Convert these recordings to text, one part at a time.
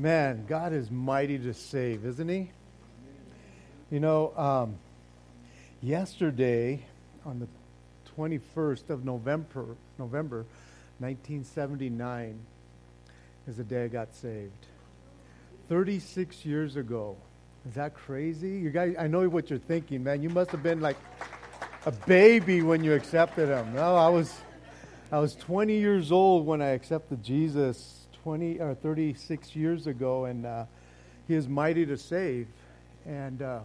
Man, God is mighty to save, isn't he? You know, yesterday on the 21st of November 1979 is the day I got saved. 36 years ago. Is that crazy? You guys, I know what you're thinking, man. You must have been like a baby when you accepted him. No, I was 20 years old when I accepted Jesus 20 or 36 years ago, and he is mighty to save. And about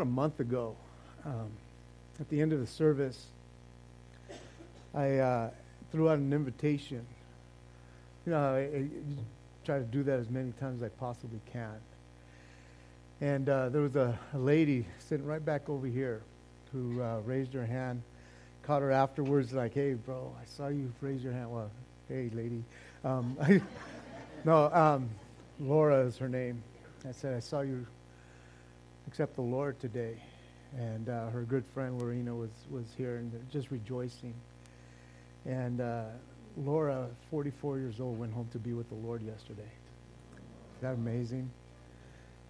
a month ago, at the end of the service, I threw out an invitation. You know, I try to do that as many times as I possibly can. And there was a lady sitting right back over here who raised her hand. Caught her afterwards, like, hey, bro, I saw you raise your hand. Well, hey, lady. Laura is her name. I said, I saw you accept the Lord today. And her good friend, Lorena, was here and just rejoicing. And Laura, 44 years old, went home to be with the Lord yesterday. Isn't that amazing?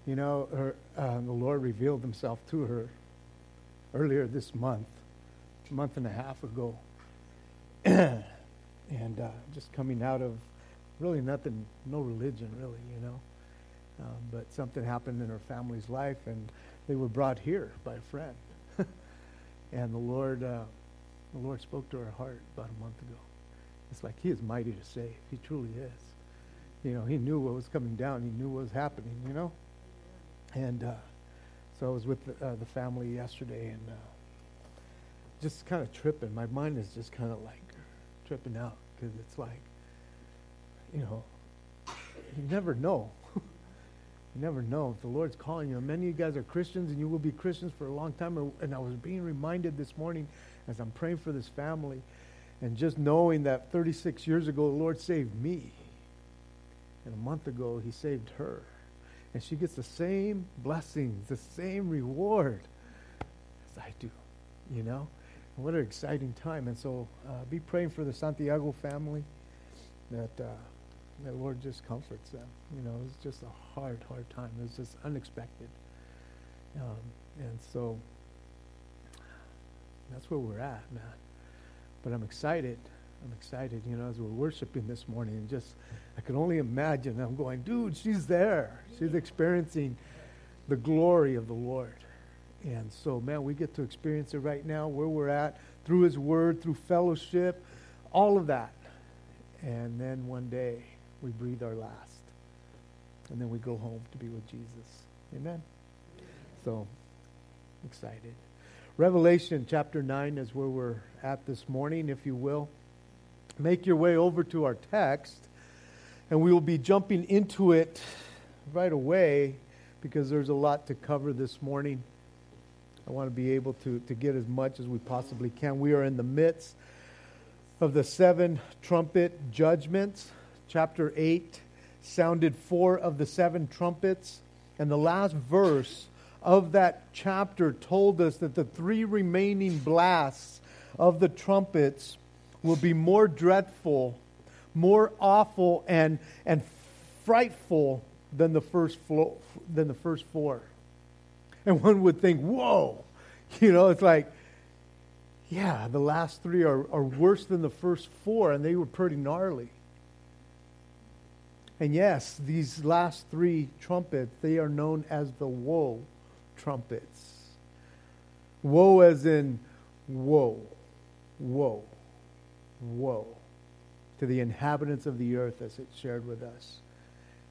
You know, the Lord revealed himself to her earlier this month, a month and a half ago. And just coming out of really nothing, no religion really, you know. But something happened in her family's life, and they were brought here by a friend. And the Lord spoke to her heart about a month ago. It's like, he is mighty to save. He truly is. You know, he knew what was coming down. He knew what was happening, you know. And so I was with the family yesterday, and just kind of tripping. My mind is just kind of like tripping out, because it's like, you know, you never know. You never know if the Lord's calling you. Many of you guys are Christians, and you will be Christians for a long time. And I was being reminded this morning as I'm praying for this family, and just knowing that 36 years ago, the Lord saved me. And a month ago, he saved her. And she gets the same blessings, the same reward as I do, you know? And what an exciting time. And so be praying for the Santiago family, that Lord just comforts them. You know, it's just a hard, hard time. It was just unexpected. And so that's where we're at, man. But I'm excited. I'm excited, you know, as we're worshiping this morning. And just, I can only imagine. I'm going, dude, she's there. She's experiencing the glory of the Lord. And so, man, we get to experience it right now, where we're at, through his word, through fellowship, all of that. And then one day, we breathe our last. And then we go home to be with Jesus. Amen? So, excited. Revelation chapter 9 is where we're at this morning, if you will. Make your way over to our text, and we will be jumping into it right away, because there's a lot to cover this morning. I want to be able to get as much as we possibly can. We are in the midst of the seven trumpet judgments. Chapter 8 sounded four of the seven trumpets. And the last verse of that chapter told us that the three remaining blasts of the trumpets will be more dreadful, more awful, and frightful than the first four. And one would think, whoa, you know, it's like, yeah, the last three are worse than the first four, and they were pretty gnarly. And yes, these last three trumpets, they are known as the woe trumpets. Woe as in woe, woe, woe to the inhabitants of the earth, as it shared with us.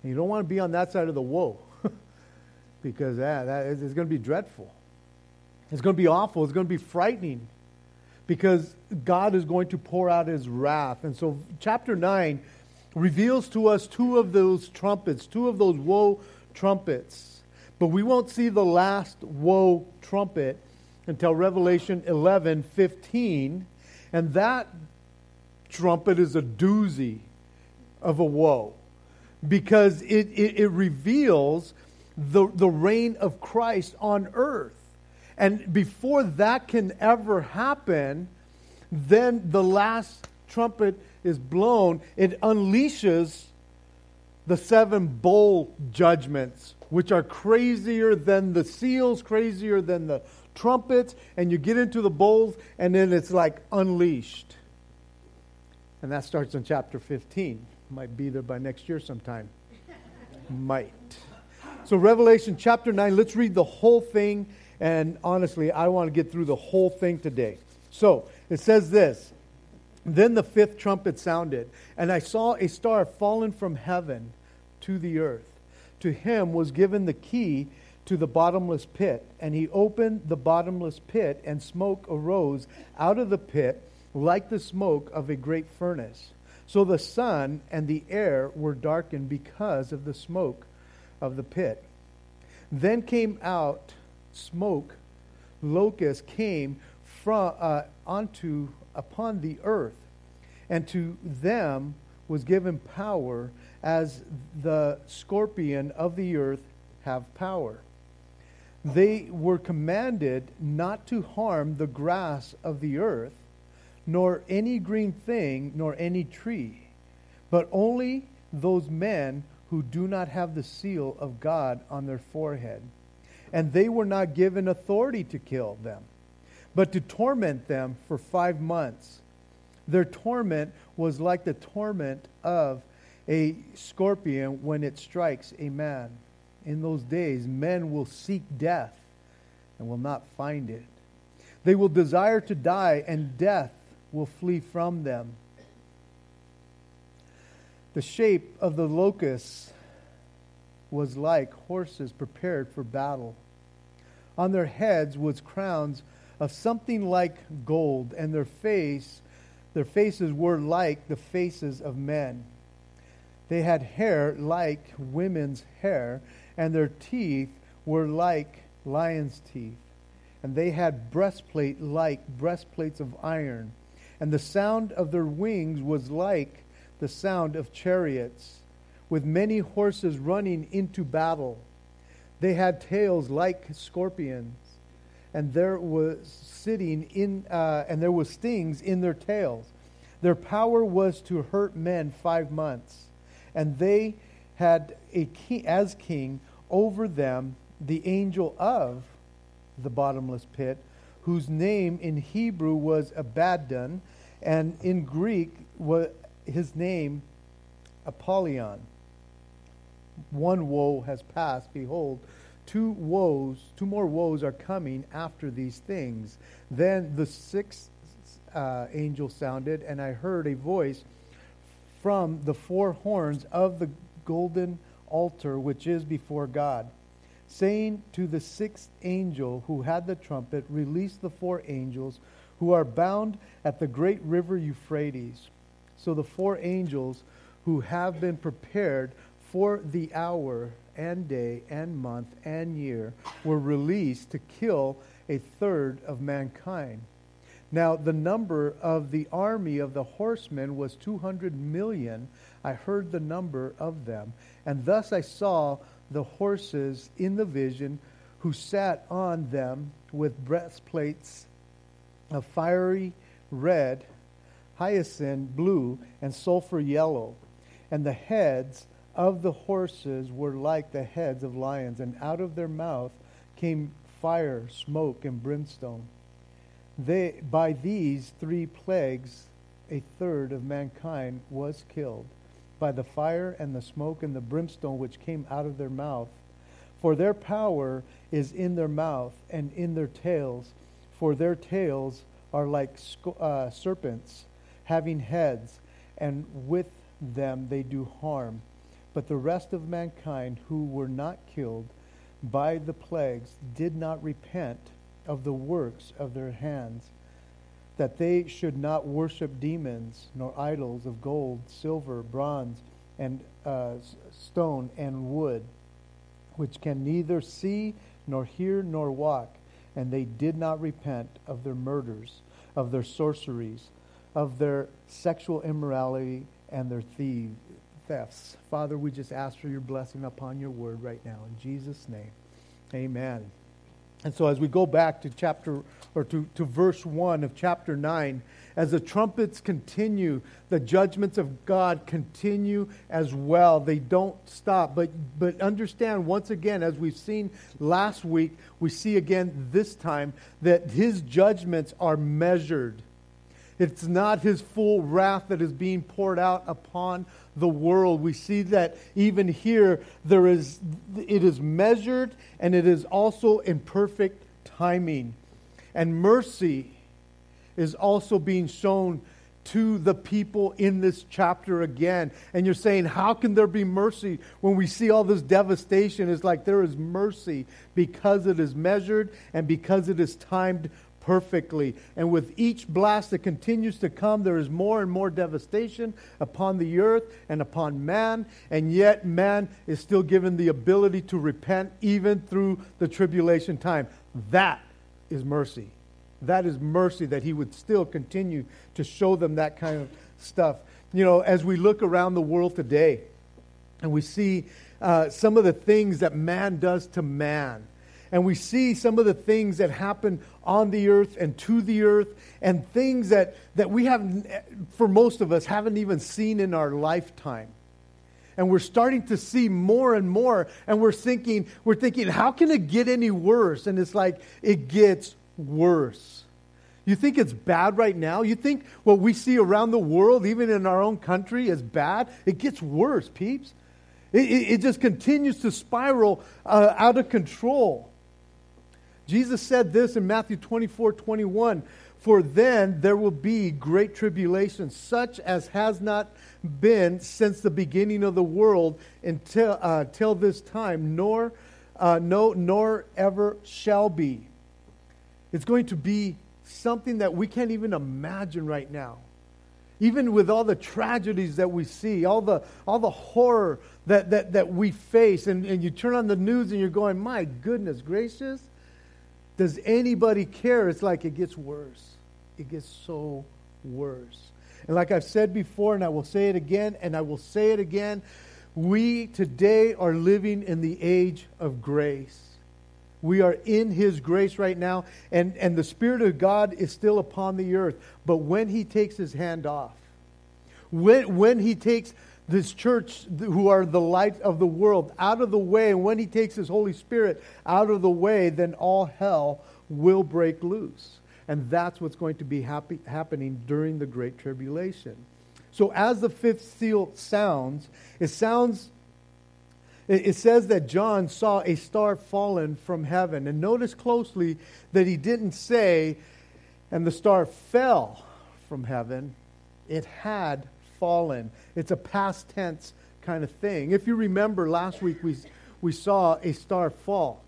And you don't want to be on that side of the woe, because it's going to be dreadful. It's going to be awful. It's going to be frightening, because God is going to pour out his wrath. And so chapter 9 reveals to us two of those woe trumpets. But we won't see the last woe trumpet until Revelation 11:15. And that trumpet is a doozy of a woe, because it reveals the reign of Christ on earth. And before that can ever happen, then the last trumpet is blown. It unleashes the seven bowl judgments, which are crazier than the seals, crazier than the trumpets, and you get into the bowls, and then it's like unleashed. And that starts in chapter 15. Might be there by next year sometime. Might. So Revelation chapter 9, let's read the whole thing. And honestly, I want to get through the whole thing today. So it says this: Then the fifth trumpet sounded, and I saw a star fallen from heaven to the earth. To him was given the key to the bottomless pit, and he opened the bottomless pit, and smoke arose out of the pit like the smoke of a great furnace. So the sun and the air were darkened because of the smoke of the pit. Then came out smoke, locusts came from upon the earth, and to them was given power, as the scorpion of the earth have power. They were commanded not to harm the grass of the earth, nor any green thing, nor any tree, but only those men who do not have the seal of God on their forehead. And they were not given authority to kill them, but to torment them for 5 months. Their torment was like the torment of a scorpion when it strikes a man. In those days, men will seek death and will not find it. They will desire to die, and death will flee from them. The shape of the locusts was like horses prepared for battle. On their heads was crowns of something like gold, and their faces were like the faces of men. They had hair like women's hair, and their teeth were like lions' teeth. And they had breastplate like breastplates of iron. And the sound of their wings was like the sound of chariots, with many horses running into battle. They had tails like scorpions, and there was stings in their tails. Their power was to hurt men 5 months. And they had a king, as king over them, the angel of the bottomless pit, whose name in Hebrew was Abaddon, and in Greek was his name Apollyon. One woe has passed. Behold, two more woes are coming after these things. Then the sixth angel sounded, and I heard a voice from the four horns of the golden altar, which is before God, saying to the sixth angel who had the trumpet, release the four angels who are bound at the great river Euphrates. So the four angels who have been prepared for the hour and day and month and year were released to kill a third of mankind. Now the number of the army of the horsemen was 200,000,000. I heard the number of them. And thus I saw the horses in the vision, who sat on them with breastplates of fiery red, hyacinth blue, and sulfur yellow. And the heads of the horses were like the heads of lions, and out of their mouth came fire, smoke, and brimstone. By these three plagues, a third of mankind was killed, by the fire and the smoke and the brimstone which came out of their mouth. For their power is in their mouth and in their tails, for their tails are like serpents, having heads, and with them they do harm. But the rest of mankind who were not killed by the plagues did not repent of the works of their hands, that they should not worship demons, nor idols of gold, silver, bronze, and stone and wood, which can neither see, nor hear, nor walk. And they did not repent of their murders, of their sorceries, of their sexual immorality, and their thefts. Father, we just ask for your blessing upon your word right now. In Jesus' name, amen. And so as we go back to verse 1 of chapter 9, as the trumpets continue, the judgments of God continue as well. They don't stop. But understand, once again, as we've seen last week, we see again this time that His judgments are measured. It's not His full wrath that is being poured out upon the world. We see that even here, it is measured, and it is also in perfect timing. And mercy is also being shown to the people in this chapter again. And you're saying, how can there be mercy when we see all this devastation? It's like there is mercy because it is measured and because it is timed perfectly. And with each blast that continues to come, there is more and more devastation upon the earth and upon man. And yet man is still given the ability to repent even through the tribulation time. That is mercy. That is mercy, that He would still continue to show them that kind of stuff. You know, as we look around the world today and we see some of the things that man does to man, and we see some of the things that happen on the earth and to the earth, and things that we haven't, for most of us, haven't even seen in our lifetime. And we're starting to see more and more, and we're thinking, how can it get any worse? And it's like, it gets worse. You think it's bad right now? You think what we see around the world, even in our own country, is bad? It gets worse, peeps. It just continues to spiral out of control. Jesus said this in Matthew 24:21. For then there will be great tribulation, such as has not been since the beginning of the world until this time, nor ever shall be. It's going to be something that we can't even imagine right now. Even with all the tragedies that we see, all the horror that we face, and you turn on the news and you're going, my goodness gracious, does anybody care? It's like it gets worse. It gets so worse. And like I've said before, and I will say it again, we today are living in the age of grace. We are in His grace right now, and the Spirit of God is still upon the earth. But when He takes His hand off, when He takes this church, who are the light of the world, out of the way, and when He takes His Holy Spirit out of the way, then all hell will break loose. And that's what's going to be happening during the Great Tribulation. So as the fifth seal sounds, it says that John saw a star fallen from heaven. And notice closely that he didn't say, and the star fell from heaven. It had fallen. It's a past tense kind of thing. If you remember, last week we saw a star fall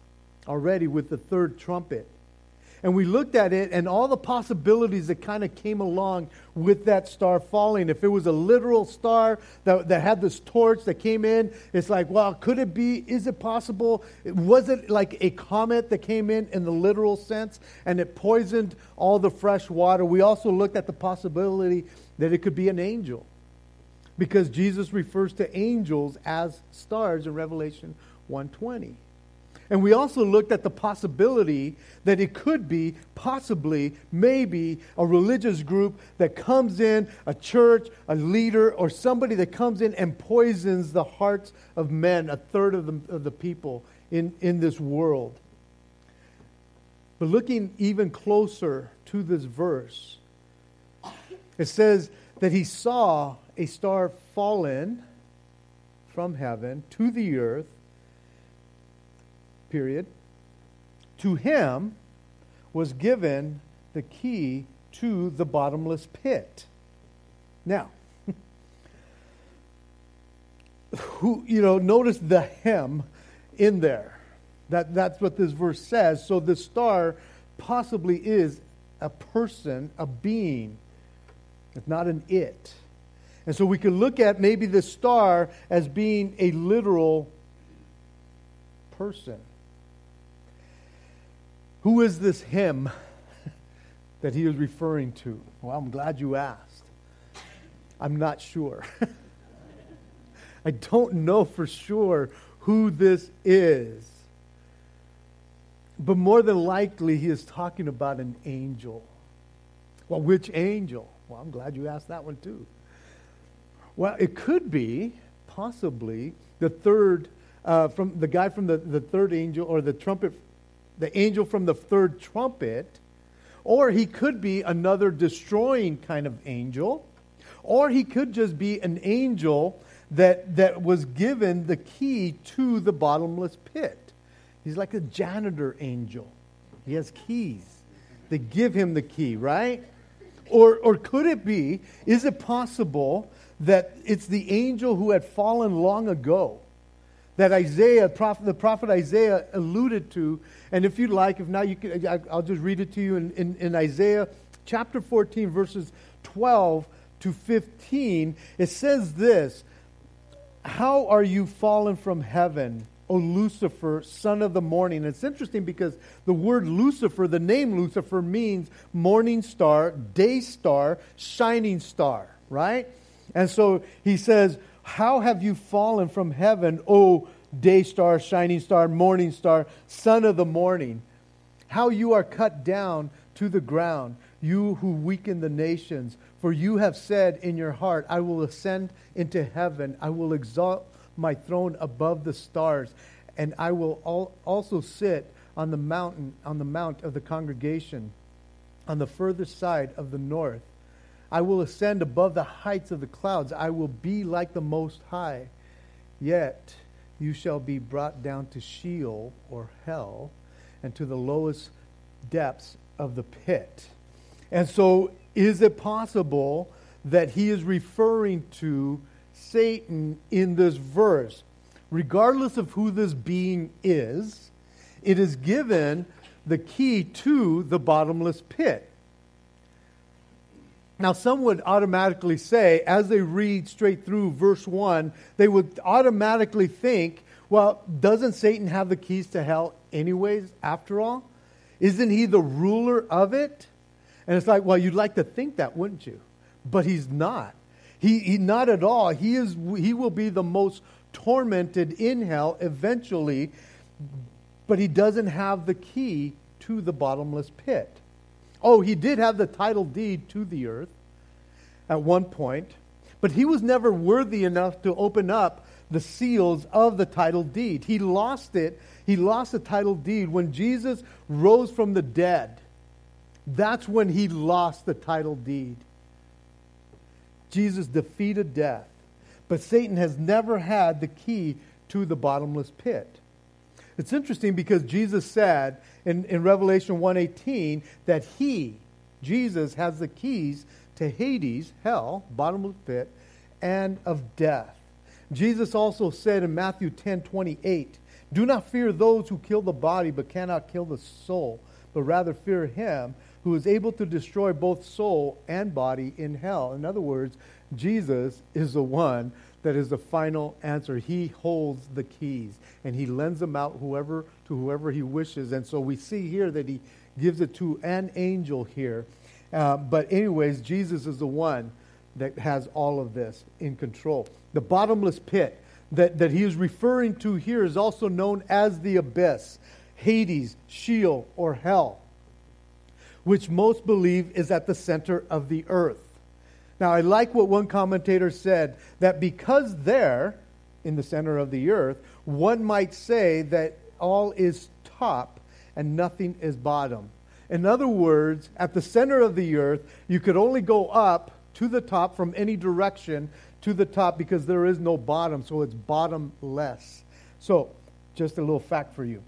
already with the third trumpet. And we looked at it and all the possibilities that kind of came along with that star falling. If it was a literal star that had this torch that came in, it's like, well, could it be? Is it possible? Was it like a comet that came in the literal sense, and it poisoned all the fresh water? We also looked at the possibility that it could be an angel, because Jesus refers to angels as stars in Revelation 1:20. And we also looked at the possibility that it could be, possibly, maybe, a religious group that comes in, a church, a leader, or somebody that comes in and poisons the hearts of men, a third of the people in this world. But looking even closer to this verse, it says that he saw a star fallen from heaven to the earth. Period. To him was given the key to the bottomless pit. Now, notice the him in there. That's what this verse says. So the star possibly is a person, a being. It's not an it. And so we can look at maybe the star as being a literal person. Who is this him that he is referring to? Well, I'm glad you asked. I'm not sure. I don't know for sure who this is. But more than likely, he is talking about an angel. Well, which angel? Well, I'm glad you asked that one too. Well, it could be possibly the third, from the guy from the third angel, or the trumpet, the angel from the third trumpet, or he could be another destroying kind of angel, or he could just be an angel that was given the key to the bottomless pit. He's like a janitor angel. He has keys. They give him the key, right? Or could it be, is it possible that it's the angel who had fallen long ago that the prophet Isaiah alluded to? And if you'd like, if not, you can, I'll just read it to you in Isaiah chapter 14, verses 12 to 15. It says this: "How are you fallen from heaven, O Lucifer, son of the morning?" It's interesting because the word Lucifer, the name Lucifer, means morning star, day star, shining star, right? And so he says, "How have you fallen from heaven, O day star, shining star, morning star, son of the morning? How you are cut down to the ground, you who weaken the nations. For you have said in your heart, I will ascend into heaven, I will exalt my throne above the stars, and I will also sit on the mount of the congregation, on the further side of the north. I will ascend above the heights of the clouds. I will be like the Most High. Yet you shall be brought down to Sheol, or hell, and to the lowest depths of the pit." And so, is it possible that he is referring to Satan in this verse? Regardless of who this being is, it is given the key to the bottomless pit. Now, some would automatically say, as they read straight through verse 1, they would automatically think, well, doesn't Satan have the keys to hell anyways, after all? Isn't he the ruler of it? And it's like, well, you'd like to think that, wouldn't you? But he's not. He not at all. He will be the most tormented in hell eventually, but he doesn't have the key to the bottomless pit. Oh, he did have the title deed to the earth at one point, but he was never worthy enough to open up the seals of the title deed. He lost it. He lost the title deed when Jesus rose from the dead. That's when he lost the title deed. Jesus defeated death, but Satan has never had the key to the bottomless pit. It's interesting because Jesus said in Revelation 1:18 that he, Jesus, has the keys to Hades, hell, bottomless pit, and of death. Jesus also said in Matthew 10:28, "Do not fear those who kill the body but cannot kill the soul, but rather fear him who is able to destroy both soul and body in hell." In other words, Jesus is the one that is the final answer. He holds the keys, and he lends them out to whoever he wishes. And so we see here that he gives it to an angel here. But anyways, Jesus is the one that has all of this in control. The bottomless pit that he is referring to here is also known as the abyss, Hades, Sheol, or hell, which most believe is at the center of the earth. Now, I like what one commentator said, that because there, in the center of the earth, one might say that all is top and nothing is bottom. In other words, at the center of the earth, you could only go up to the top from any direction to the top because there is no bottom, so it's bottomless. So, just a little fact for you.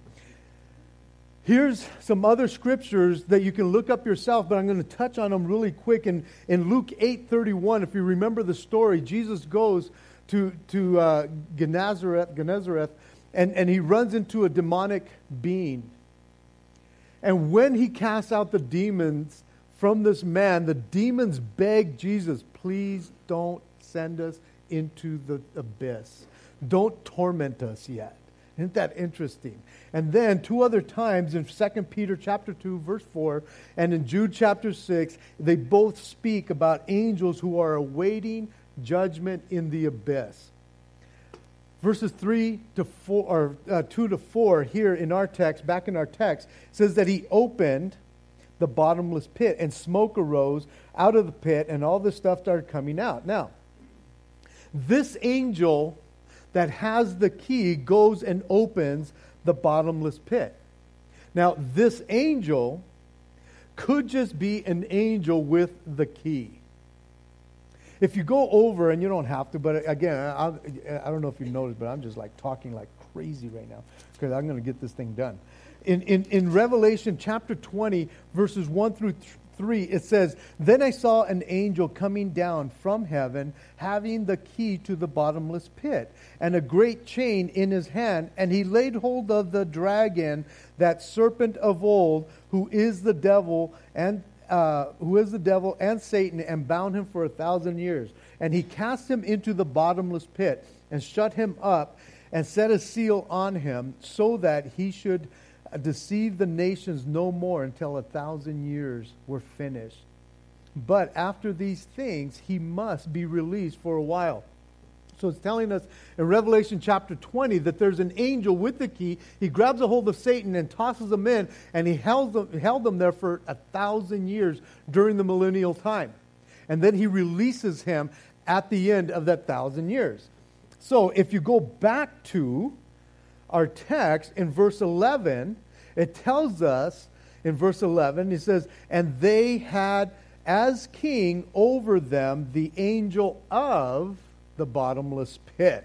Here's some other scriptures that you can look up yourself, but I'm going to touch on them really quick. In Luke 8:31, if you remember the story, Jesus goes to Gennesaret, and he runs into a demonic being. And when he casts out the demons from this man, the demons beg Jesus, "Please don't send us into the abyss. Don't torment us yet." Isn't that interesting? And then two other times in 2 Peter chapter 2, verse 4, and in Jude chapter 6, they both speak about angels who are awaiting judgment in the abyss. Verses 2 to 4 here in our text, back in our text, says that he opened the bottomless pit and smoke arose out of the pit and all this stuff started coming out. Now, this angel that has the key goes and opens the bottomless pit. Now, this angel could just be an angel with the key. If you go over, and you don't have to, but again, I don't know if you noticed, but I'm just like talking like crazy right now because I'm going to get this thing done. In Revelation chapter 20, verses 1 through 3, it says, "Then I saw an angel coming down from heaven, having the key to the bottomless pit, and a great chain in his hand, and he laid hold of the dragon, that serpent of old, who is the devil and Satan, and bound him for 1,000 years. And he cast him into the bottomless pit and shut him up and set a seal on him so that he should deceive the nations no more until 1,000 years were finished. But after these things, he must be released for a while." So it's telling us in Revelation chapter 20 that there's an angel with the key. He grabs a hold of Satan and tosses him in, and he held them there for 1,000 years during the millennial time. And then he releases him at the end of that 1,000 years. So if you go back to our text in verse 11, it tells us in verse 11, he says, "And they had as king over them the angel of the bottomless pit,"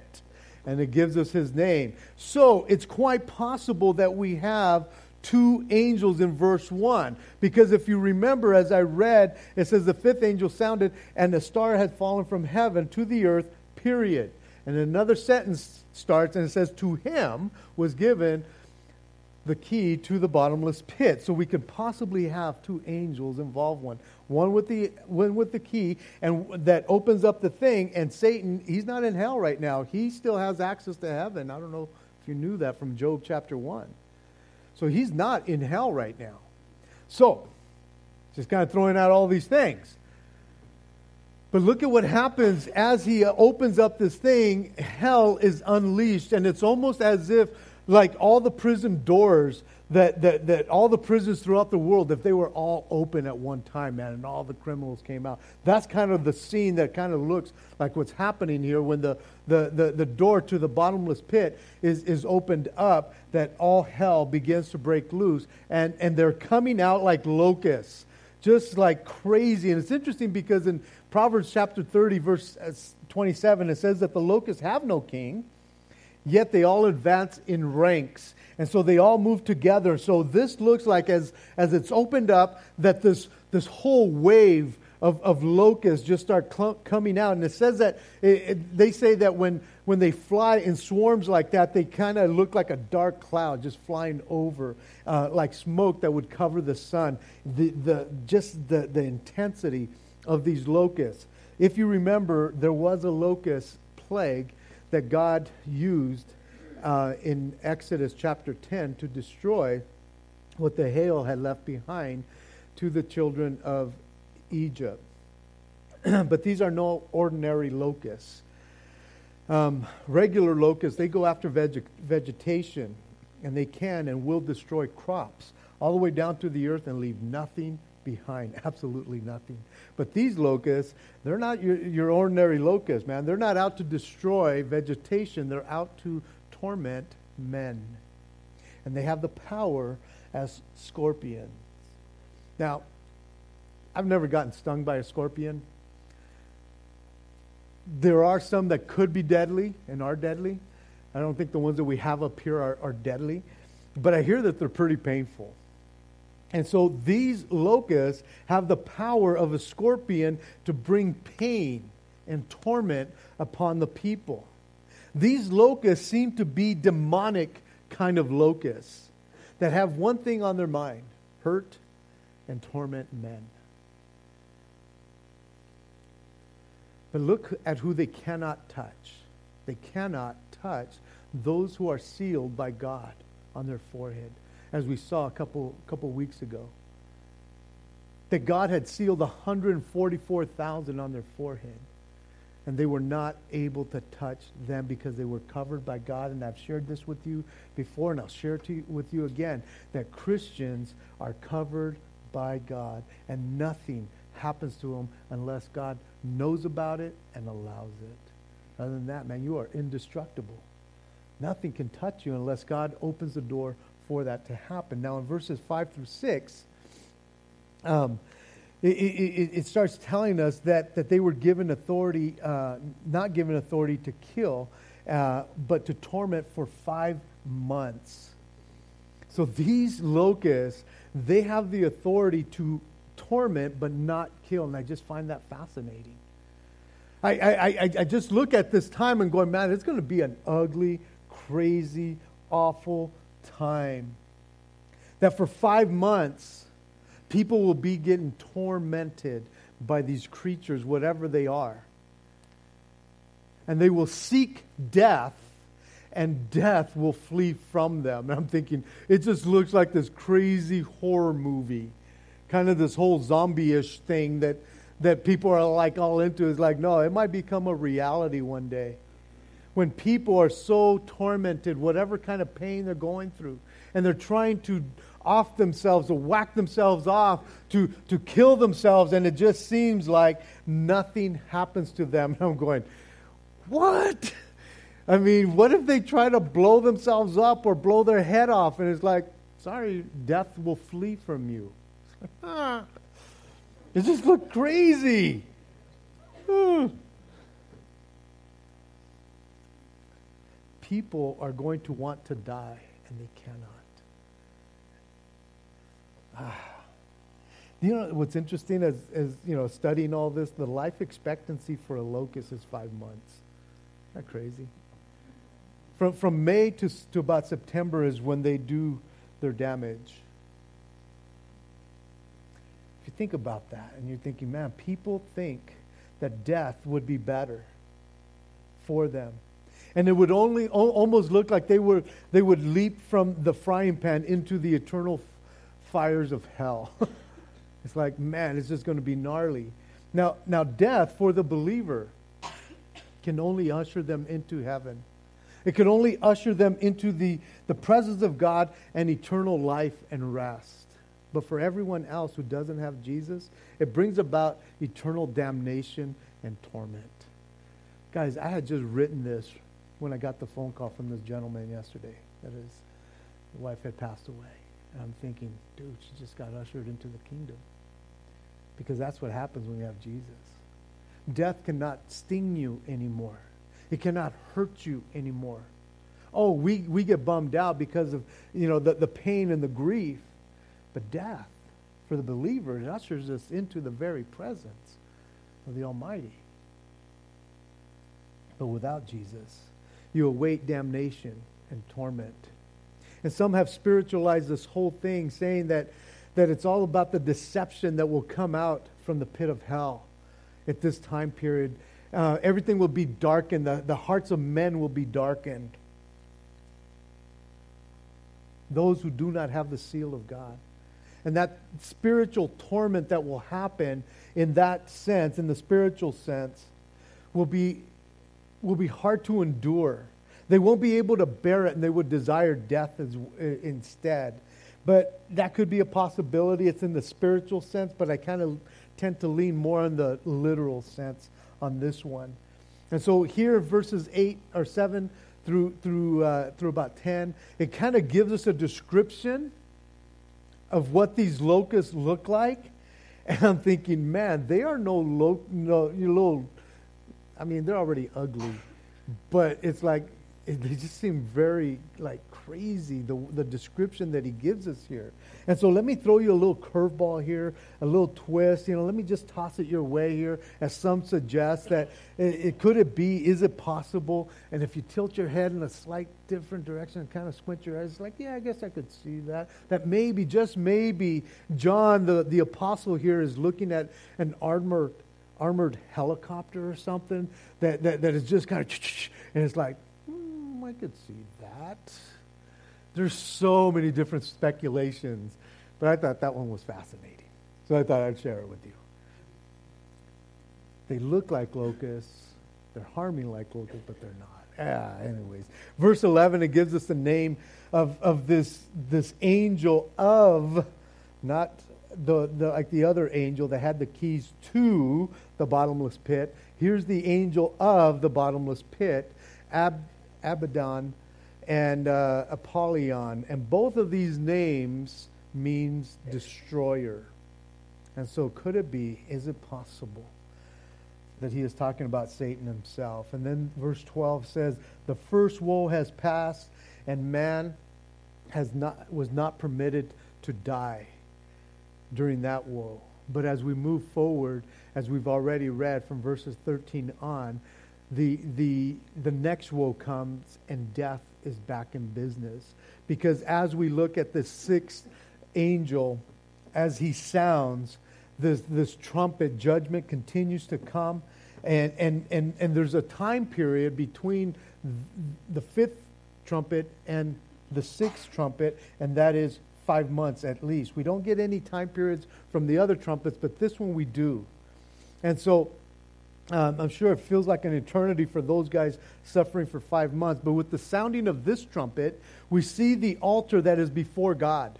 and it gives us his name. So it's quite possible that we have two angels in verse 1, because if you remember, as I read, it says the fifth angel sounded and a star had fallen from heaven to the earth, period. And another sentence starts and it says, "To him was given the key to the bottomless pit." So we could possibly have two angels involved, one with the key, and that opens up the thing. And Satan, he's not in hell right now. He still has access to heaven. I don't know if you knew that from Job chapter 1. So he's not in hell right now. So, just kind of throwing out all these things. But look at what happens as he opens up this thing. Hell is unleashed, and it's almost as if, like all the prison doors, that all the prisons throughout the world, if they were all open at one time, man, and all the criminals came out. That's kind of the scene that kind of looks like what's happening here when the door to the bottomless pit is opened up, that all hell begins to break loose. And they're coming out like locusts, just like crazy. And it's interesting because in Proverbs chapter 30, verse 27, it says that the locusts have no king, yet they all advance in ranks. And so they all move together. So this looks like, as it's opened up, that this whole wave of locusts just start coming out. And it says that they say that when they fly in swarms like that, they kind of look like a dark cloud just flying over, like smoke that would cover the sun. The intensity of these locusts. If you remember, there was a locust plague that God used in Exodus chapter 10 to destroy what the hail had left behind to the children of Egypt. But these are no ordinary locusts. Regular locusts, they go after vegetation, and they can and will destroy crops all the way down to the earth and leave nothing behind, absolutely nothing. But these locusts, they're not your ordinary locusts, man. They're not out to destroy vegetation. They're out to torment men. And they have the power as scorpions. Now, I've never gotten stung by a scorpion. There are some that could be deadly and are deadly. I don't think the ones that we have up here are deadly. But I hear that they're pretty painful. And so these locusts have the power of a scorpion to bring pain and torment upon the people. These locusts seem to be demonic kind of locusts that have one thing on their mind: hurt and torment men. But look at who they cannot touch. They cannot touch those who are sealed by God on their forehead, as we saw a couple weeks ago, that God had sealed 144,000 on their forehead. and they were not able to touch them because they were covered by God. And I've shared this with you before, and I'll share it with you again, that Christians are covered by God, and nothing happens to them unless God knows about it and allows it. Other than that, man, you are indestructible. Nothing can touch you unless God opens the door for that to happen. Now, in verses 5 through 6, it starts telling us that they were given authority, not given authority to kill, but to torment for 5 months. So these locusts, they have the authority to torment but not kill. And I just find that fascinating. I just look at this time and going, man, it's going to be an ugly, crazy, awful time. That for 5 months, people will be getting tormented by these creatures, whatever they are. And they will seek death, and death will flee from them. And I'm thinking, it just looks like this crazy horror movie. Kind of this whole zombie-ish thing that people are like all into. Is like, no, it might become a reality one day. When people are so tormented, whatever kind of pain they're going through, and they're trying to off themselves, to whack themselves off, to kill themselves, and it just seems like nothing happens to them. And I'm going, what? I mean, what if they try to blow themselves up or blow their head off? And it's like, sorry, death will flee from you. It just looked crazy. People are going to want to die, and they cannot. You know what's interesting is you know, studying all this, the life expectancy for a locust is 5 months. Isn't that crazy? From May to about September is when they do their damage. If you think about that and you're thinking, man, people think that death would be better for them. And it would only almost look like they would leap from the frying pan into the eternal fires of hell. It's like, man, it's just going to be gnarly. Now, death for the believer can only usher them into heaven. It can only usher them into the presence of God and eternal life and rest. But for everyone else who doesn't have Jesus, it brings about eternal damnation and torment. Guys, I had just written this when I got the phone call from this gentleman yesterday. That is, his wife had passed away. And I'm thinking, dude, she just got ushered into the kingdom. Because that's what happens when you have Jesus. Death cannot sting you anymore. It cannot hurt you anymore. Oh, we get bummed out because of, you know, the pain and the grief. But death, for the believer, it ushers us into the very presence of the Almighty. But without Jesus, you await damnation and torment. And some have spiritualized this whole thing, saying that it's all about the deception that will come out from the pit of hell at this time period. Everything will be darkened. The hearts of men will be darkened. Those who do not have the seal of God. And that spiritual torment that will happen in that sense, in the spiritual sense, will be hard to endure. They won't be able to bear it, and they would desire death instead. But that could be a possibility. It's in the spiritual sense, but I kind of tend to lean more on the literal sense on this one. And so here, verses 8 or 7 through about 10, it kind of gives us a description of what these locusts look like. And I'm thinking, man, they are they're already ugly. But it's like, they just seem very, like, crazy, the description that he gives us here. And so let me throw you a little curveball here, a little twist. You know, let me just toss it your way here, as some suggest that is it possible? And if you tilt your head in a slight different direction and kind of squint your eyes, it's like, yeah, I guess I could see that. That maybe, just maybe, John, the apostle here, is looking at an armored helicopter or something that is just kind of, and it's like, I could see that. There's so many different speculations, but I thought that one was fascinating. So I thought I'd share it with you. They look like locusts, They're harming like locusts, but they're not. Anyways, verse 11, it gives us the name of this angel of, not the like the other angel that had the keys to the bottomless pit. Here's the angel of the bottomless pit, Abaddon and Apollyon. And both of these names means destroyer. And so could it be, is it possible that he is talking about Satan himself? And then verse 12 says, the first woe has passed, and man was not permitted to die during that woe. But as we move forward, as we've already read from verses 13 on, the next woe comes, and death is back in business. Because as we look at the sixth angel, as he sounds this trumpet, judgment continues to come, and there's a time period between the fifth trumpet and the sixth trumpet, and that is 5 months at least. We don't get any time periods from the other trumpets, but this one we do. And so I'm sure it feels like an eternity for those guys suffering for 5 months, but with the sounding of this trumpet, we see the altar that is before God.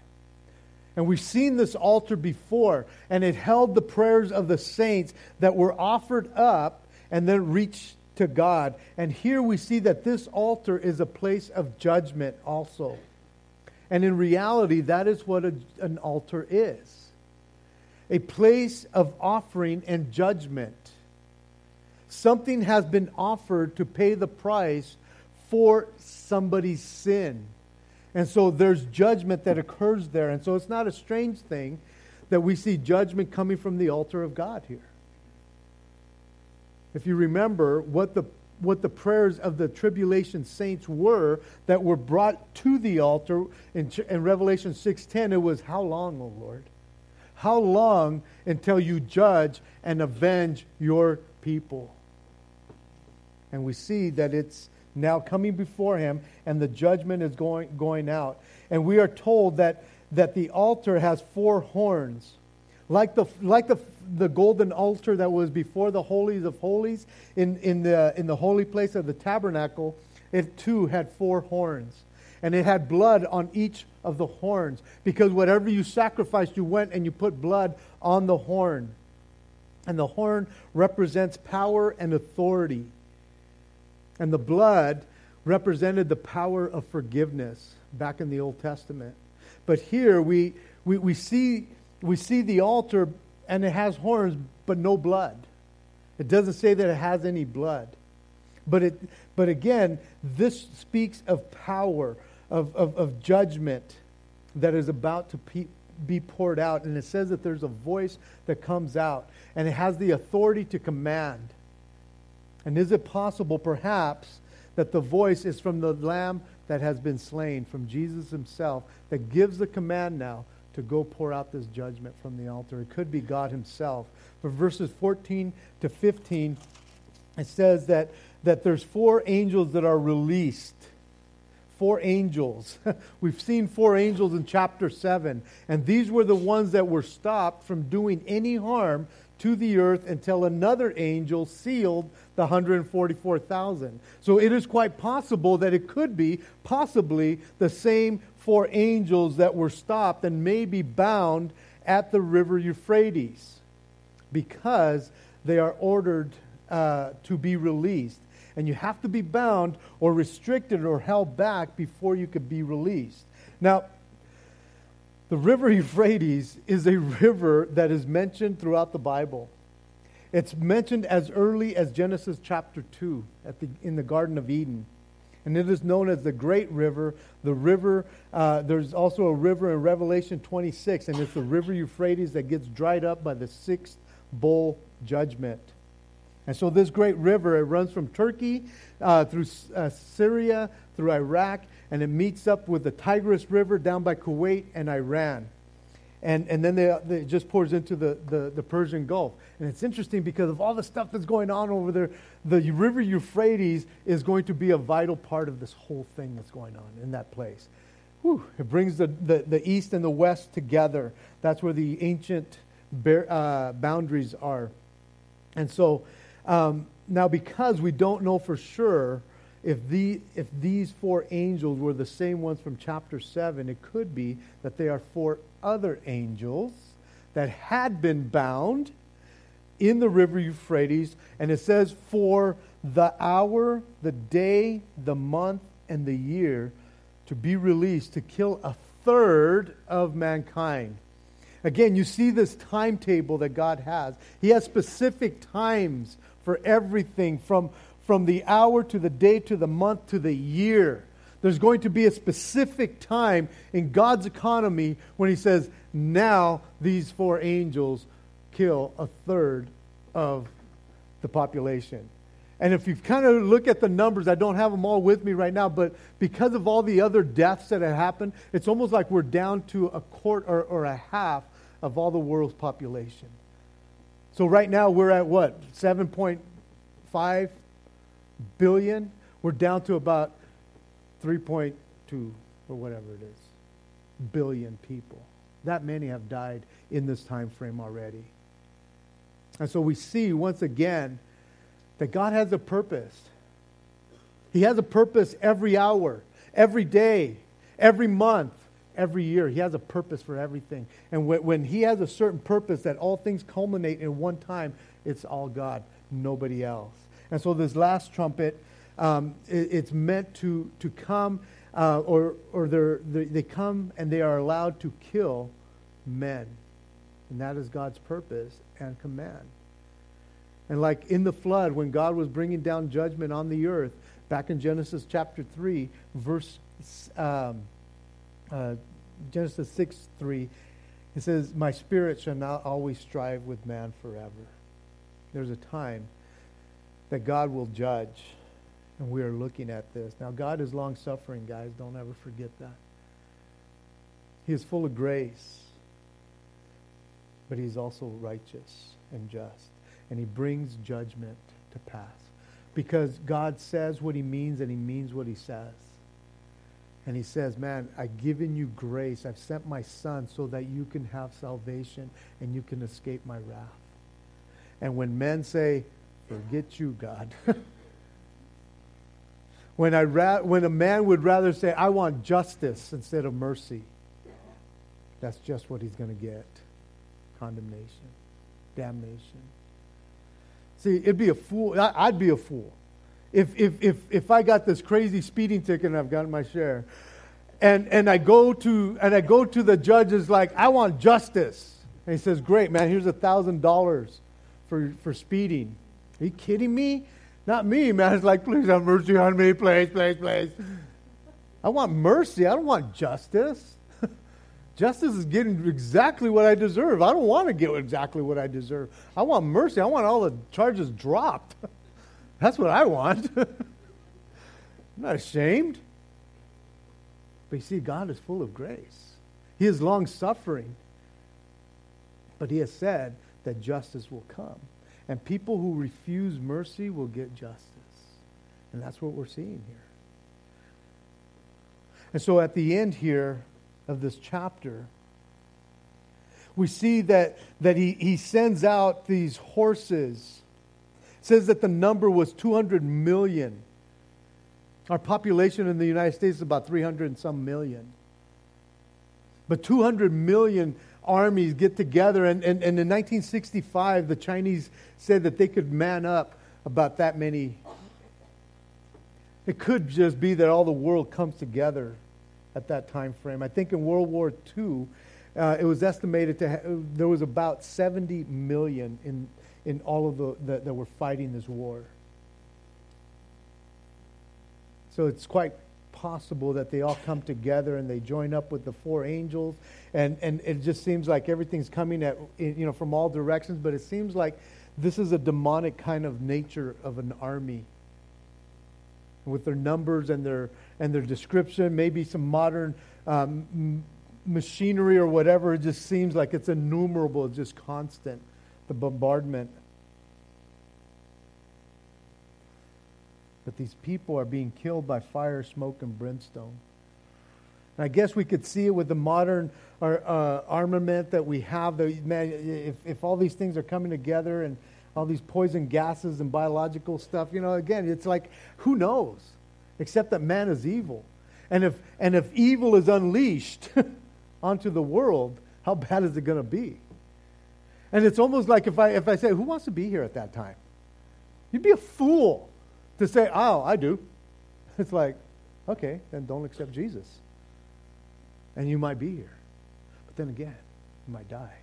And we've seen this altar before, and it held the prayers of the saints that were offered up and then reached to God. And here we see that this altar is a place of judgment also. And in reality, that is what an altar is. A place of offering and judgment. Something has been offered to pay the price for somebody's sin. And so there's judgment that occurs there. And so it's not a strange thing that we see judgment coming from the altar of God here. If you remember what the prayers of the tribulation saints were that were brought to the altar in Revelation 6:10, it was, how long, O Lord? How long until you judge and avenge your people? And we see that it's now coming before him, and the judgment is going out. And we are told that the altar has four horns. Like the golden altar that was before the holies of holies in the holy place of the tabernacle, it too had four horns. And it had blood on each of the horns, because whatever you sacrificed, you went and you put blood on the horn. And the horn represents power and authority. And the blood represented the power of forgiveness back in the Old Testament. But here we see the altar, and it has horns, but no blood. It doesn't say that it has any blood. But again, this speaks of power, of judgment that is about to be poured out. And it says that there's a voice that comes out, and it has the authority to command. And is it possible, perhaps, that the voice is from the Lamb that has been slain, from Jesus himself, that gives the command now to go pour out this judgment from the altar? It could be God himself. But verses 14 to 15, it says that there's four angels that are released. Four angels. We've seen four angels in chapter 7. And these were the ones that were stopped from doing any harm to the earth until another angel sealed the 144,000. So it is quite possible that it could be possibly the same four angels that were stopped and may be bound at the river Euphrates, because they are ordered to be released. And you have to be bound or restricted or held back before you could be released. Now, the river Euphrates is a river that is mentioned throughout the Bible. It's mentioned as early as Genesis chapter 2 in the Garden of Eden. And it is known as the Great River. The river, there's also a river in Revelation 26, and it's the river Euphrates that gets dried up by the sixth bowl judgment. And so this great river, it runs from Turkey through Syria, through Iraq, and it meets up with the Tigris River down by Kuwait and Iran. And then it just pours into the Persian Gulf. And it's interesting because of all the stuff that's going on over there, the river Euphrates is going to be a vital part of this whole thing that's going on in that place. Whew, it brings the east and the west together. That's where the ancient boundaries are. And so Now, because we don't know for sure if these four angels were the same ones from chapter 7, it could be that they are four other angels that had been bound in the river Euphrates. And it says, for the hour, the day, the month, and the year to be released, to kill a third of mankind. Again, you see this timetable that God has. He has specific times for everything, from the hour to the day to the month to the year. There's going to be a specific time in God's economy when He says, now these four angels kill a third of the population. And if you kind of look at the numbers, I don't have them all with me right now, but because of all the other deaths that have happened, it's almost like we're down to a quarter or a half of all the world's population. So right now we're at what? 7.5 billion? We're down to about 3.2 or whatever it is, billion people. That many have died in this time frame already. And so we see once again that God has a purpose. He has a purpose every hour, every day, every month, every year. He has a purpose for everything. And when He has a certain purpose that all things culminate in one time, it's all God, nobody else. And so this last trumpet, it's meant to come, they come and they are allowed to kill men. And that is God's purpose and command. And like in the flood, when God was bringing down judgment on the earth, back in Genesis chapter 3, Genesis 6:3, it says, "My spirit shall not always strive with man forever." There's a time that God will judge, and we are looking at this. Now, God is long-suffering, guys. Don't ever forget that. He is full of grace, but He's also righteous and just. And He brings judgment to pass. Because God says what He means, and He means what He says. And He says, man, I've given you grace. I've sent my Son so that you can have salvation and you can escape my wrath. And when men say, forget you, God. When a man would rather say, I want justice instead of mercy, that's just what he's going to get. Condemnation. Damnation. See, it'd be a fool. I'd be a fool if I got this crazy speeding ticket and I've gotten my share, and I go to the judges like, I want justice, and he says, great man, here's $1,000 for speeding. Are you kidding me? Not me, man. It's like, please have mercy on me, please. I want mercy. I don't want justice. Justice is getting exactly what I deserve. I don't want to get exactly what I deserve. I want mercy. I want all the charges dropped. That's what I want. I'm not ashamed. But you see, God is full of grace. He is long-suffering. But He has said that justice will come. And people who refuse mercy will get justice. And that's what we're seeing here. And so at the end here of this chapter, we see that he sends out these horses. It says that the number was 200 million. Our population in the United States is about 300 and some million. But 200 million armies get together, and in 1965, the Chinese said that they could man up about that many. It could just be that all the world comes together at that time frame. I think in World War II, it was estimated there was about 70 million in all of that were fighting this war. So it's quite possible that they all come together and they join up with the four angels, and it just seems like everything's coming at from all directions. But it seems like this is a demonic kind of nature of an army. With their numbers and their description, maybe some modern machinery or whatever, it just seems like it's innumerable, just constant, the bombardment. But these people are being killed by fire, smoke, and brimstone. And I guess we could see it with the modern armament that we have. If all these things are coming together, and all these poison gases and biological stuff. You know, again, it's like, who knows? Except that man is evil. And if evil is unleashed onto the world, how bad is it going to be? And it's almost like if I say, who wants to be here at that time? You'd be a fool to say, oh, I do. It's like, okay, then don't accept Jesus. And you might be here. But then again, you might die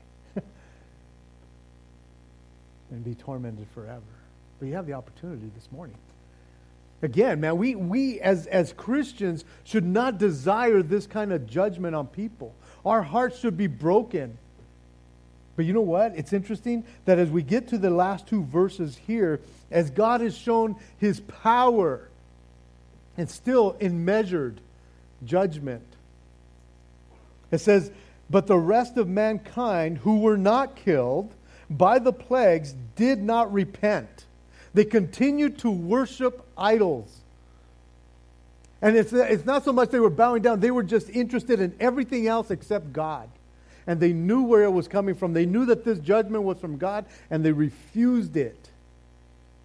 and be tormented forever. But you have the opportunity this morning. Again, man, we as Christians should not desire this kind of judgment on people. Our hearts should be broken. But you know what? It's interesting that as we get to the last two verses here, as God has shown His power and still in measured judgment, it says, but the rest of mankind who were not killed by the plagues did not repent. They continued to worship idols. And it's not so much they were bowing down, they were just interested in everything else except God. And they knew where it was coming from. They knew that this judgment was from God, and they refused it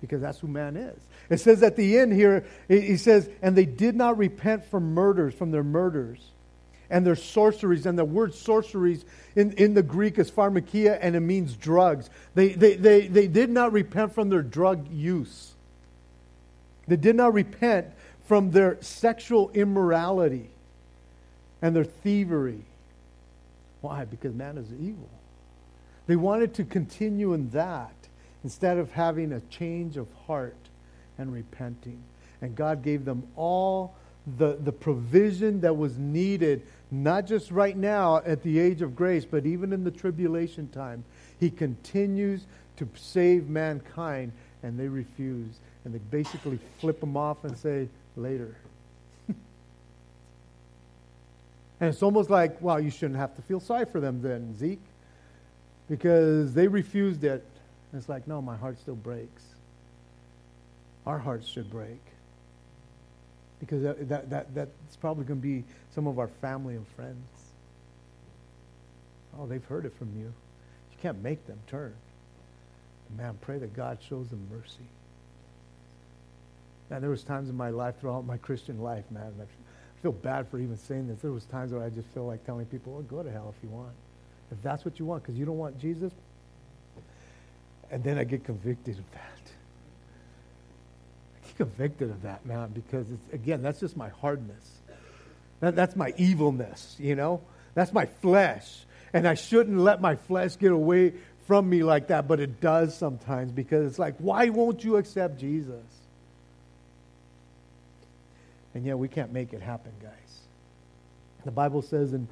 because that's who man is. It says at the end here, he says, and they did not repent from their murders and their sorceries. And the word sorceries in the Greek is pharmakia, and it means drugs. They did not repent from their drug use. They did not repent from their sexual immorality and their thievery. Why? Because man is evil. They wanted to continue in that instead of having a change of heart and repenting. And God gave them all the provision that was needed, not just right now at the age of grace, but even in the tribulation time. He continues to save mankind, and they refuse. And they basically flip them off and say, later. And it's almost like, well, you shouldn't have to feel sorry for them then, Zeke, because they refused it. And it's like, no, my heart still breaks. Our hearts should break, because that's probably going to be some of our family and friends. Oh, they've heard it from you. You can't make them turn. Man, pray that God shows them mercy. Now, there was times in my life, throughout my Christian life, man, feel bad for even saying this. There was times where I just feel like telling people, oh, go to hell if you want. If that's what you want, because you don't want Jesus. And then I get convicted of that. I get convicted of that, man, because it's, again, that's just my hardness. That's my evilness, you know? That's my flesh. And I shouldn't let my flesh get away from me like that, but it does sometimes, because it's like, why won't you accept Jesus? And yet we can't make it happen, guys. The Bible says in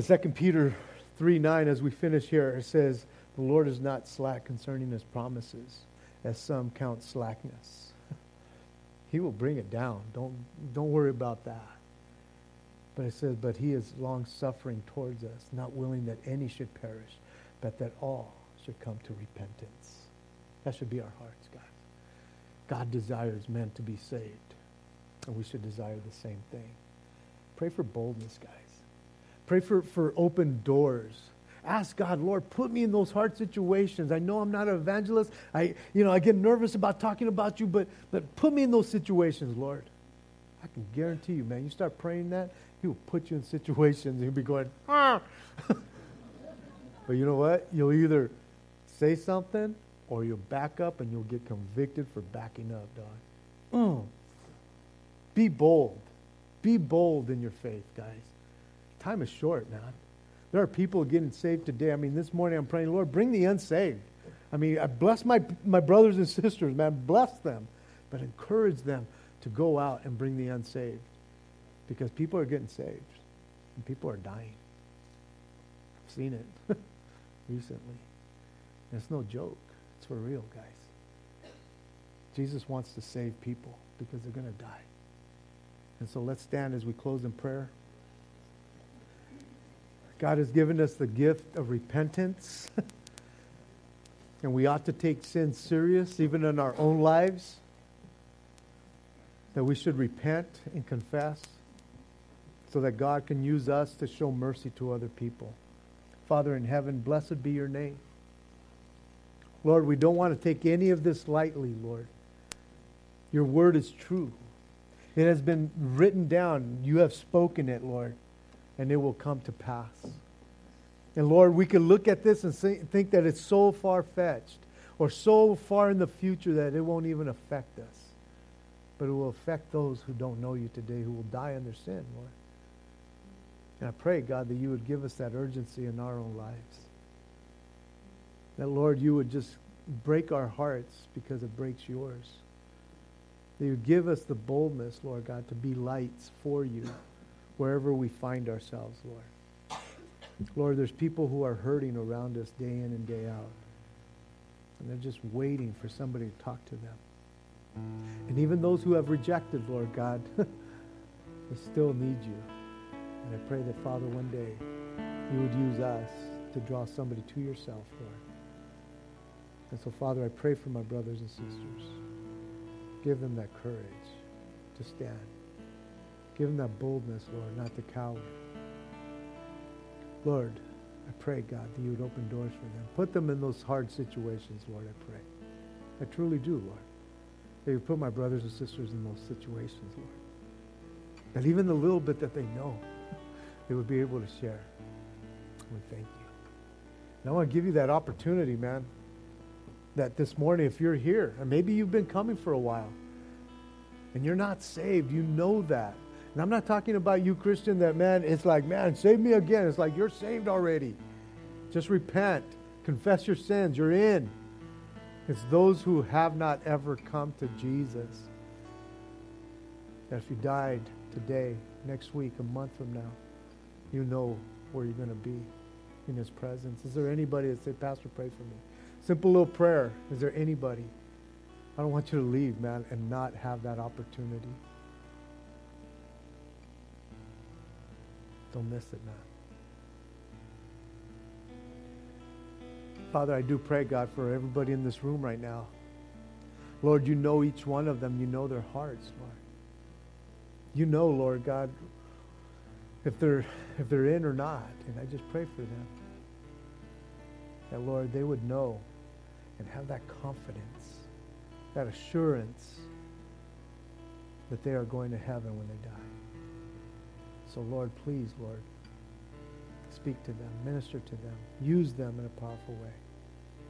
2 Peter 3:9, as we finish here, it says, the Lord is not slack concerning His promises, as some count slackness. He will bring it down. Don't worry about that. But it says, but He is long-suffering towards us, not willing that any should perish, but that all should come to repentance. That should be our hearts, guys. God desires men to be saved. And we should desire the same thing. Pray for boldness, guys. Pray for open doors. Ask God, Lord, put me in those hard situations. I know I'm not an evangelist. I get nervous about talking about you, but put me in those situations, Lord. I can guarantee you, man, you start praying that, He will put you in situations and you'll be going, ah. But you know what? You'll either say something or you'll back up, and you'll get convicted for backing up, dog. Be bold. Be bold in your faith, guys. Time is short, man. There are people getting saved today. I mean, this morning I'm praying, Lord, bring the unsaved. I mean, I bless my brothers and sisters, man. Bless them, but encourage them to go out and bring the unsaved, because people are getting saved and people are dying. I've seen it recently. And it's no joke. It's for real, guys. Jesus wants to save people because they're going to die. And so let's stand as we close in prayer. God has given us the gift of repentance. And we ought to take sin serious, even in our own lives. That we should repent and confess so that God can use us to show mercy to other people. Father in heaven, blessed be your name. Lord, we don't want to take any of this lightly, Lord. Your word is true. It has been written down. You have spoken it, Lord, and it will come to pass. And Lord, we can look at this and think that it's so far-fetched or so far in the future that it won't even affect us. But it will affect those who don't know you today, who will die in their sin, Lord. And I pray, God, that you would give us that urgency in our own lives. That, Lord, you would just break our hearts because it breaks yours. That you give us the boldness, Lord God, to be lights for you wherever we find ourselves, Lord. Lord, there's people who are hurting around us day in and day out. And they're just waiting for somebody to talk to them. And even those who have rejected, Lord God, they still need you. And I pray that, Father, one day you would use us to draw somebody to yourself, Lord. And so, Father, I pray for my brothers and sisters. Give them that courage to stand. Give them that boldness, Lord, not to cower. Lord, I pray, God, that you would open doors for them. Put them in those hard situations, Lord, I pray. I truly do, Lord. That you put my brothers and sisters in those situations, Lord. That even the little bit that they know, they would be able to share. We thank you. And I want to give you that opportunity, man, that this morning, if you're here, and maybe you've been coming for a while, and you're not saved, you know that. And I'm not talking about you, Christian, that, man, it's like, man, save me again. It's like, you're saved already. Just repent. Confess your sins. You're in. It's those who have not ever come to Jesus. That if you died today, next week, a month from now, you know where you're going to be in his presence. Is there anybody that say, Pastor, pray for me? Simple little prayer. Is there anybody? I don't want you to leave, man, and not have that opportunity. Don't miss it, man. Father, I do pray, God, for everybody in this room right now. Lord, you know each one of them. You know their hearts, Lord. You know, Lord God, if they're in or not. And I just pray for them. That, Lord, they would know and have that confidence, that assurance that they are going to heaven when they die. So, Lord, please, Lord, speak to them, minister to them, use them in a powerful way.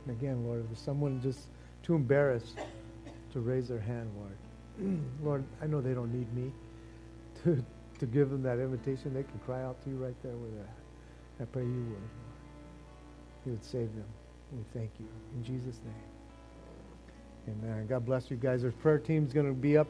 And again, Lord, if there's someone just too embarrassed to raise their hand, Lord, Lord, I know they don't need me to give them that invitation. They can cry out to you right there where they're at. I pray you would. You would save them. We thank you. In Jesus' name. Amen. God bless you guys. Our prayer team's going to be up.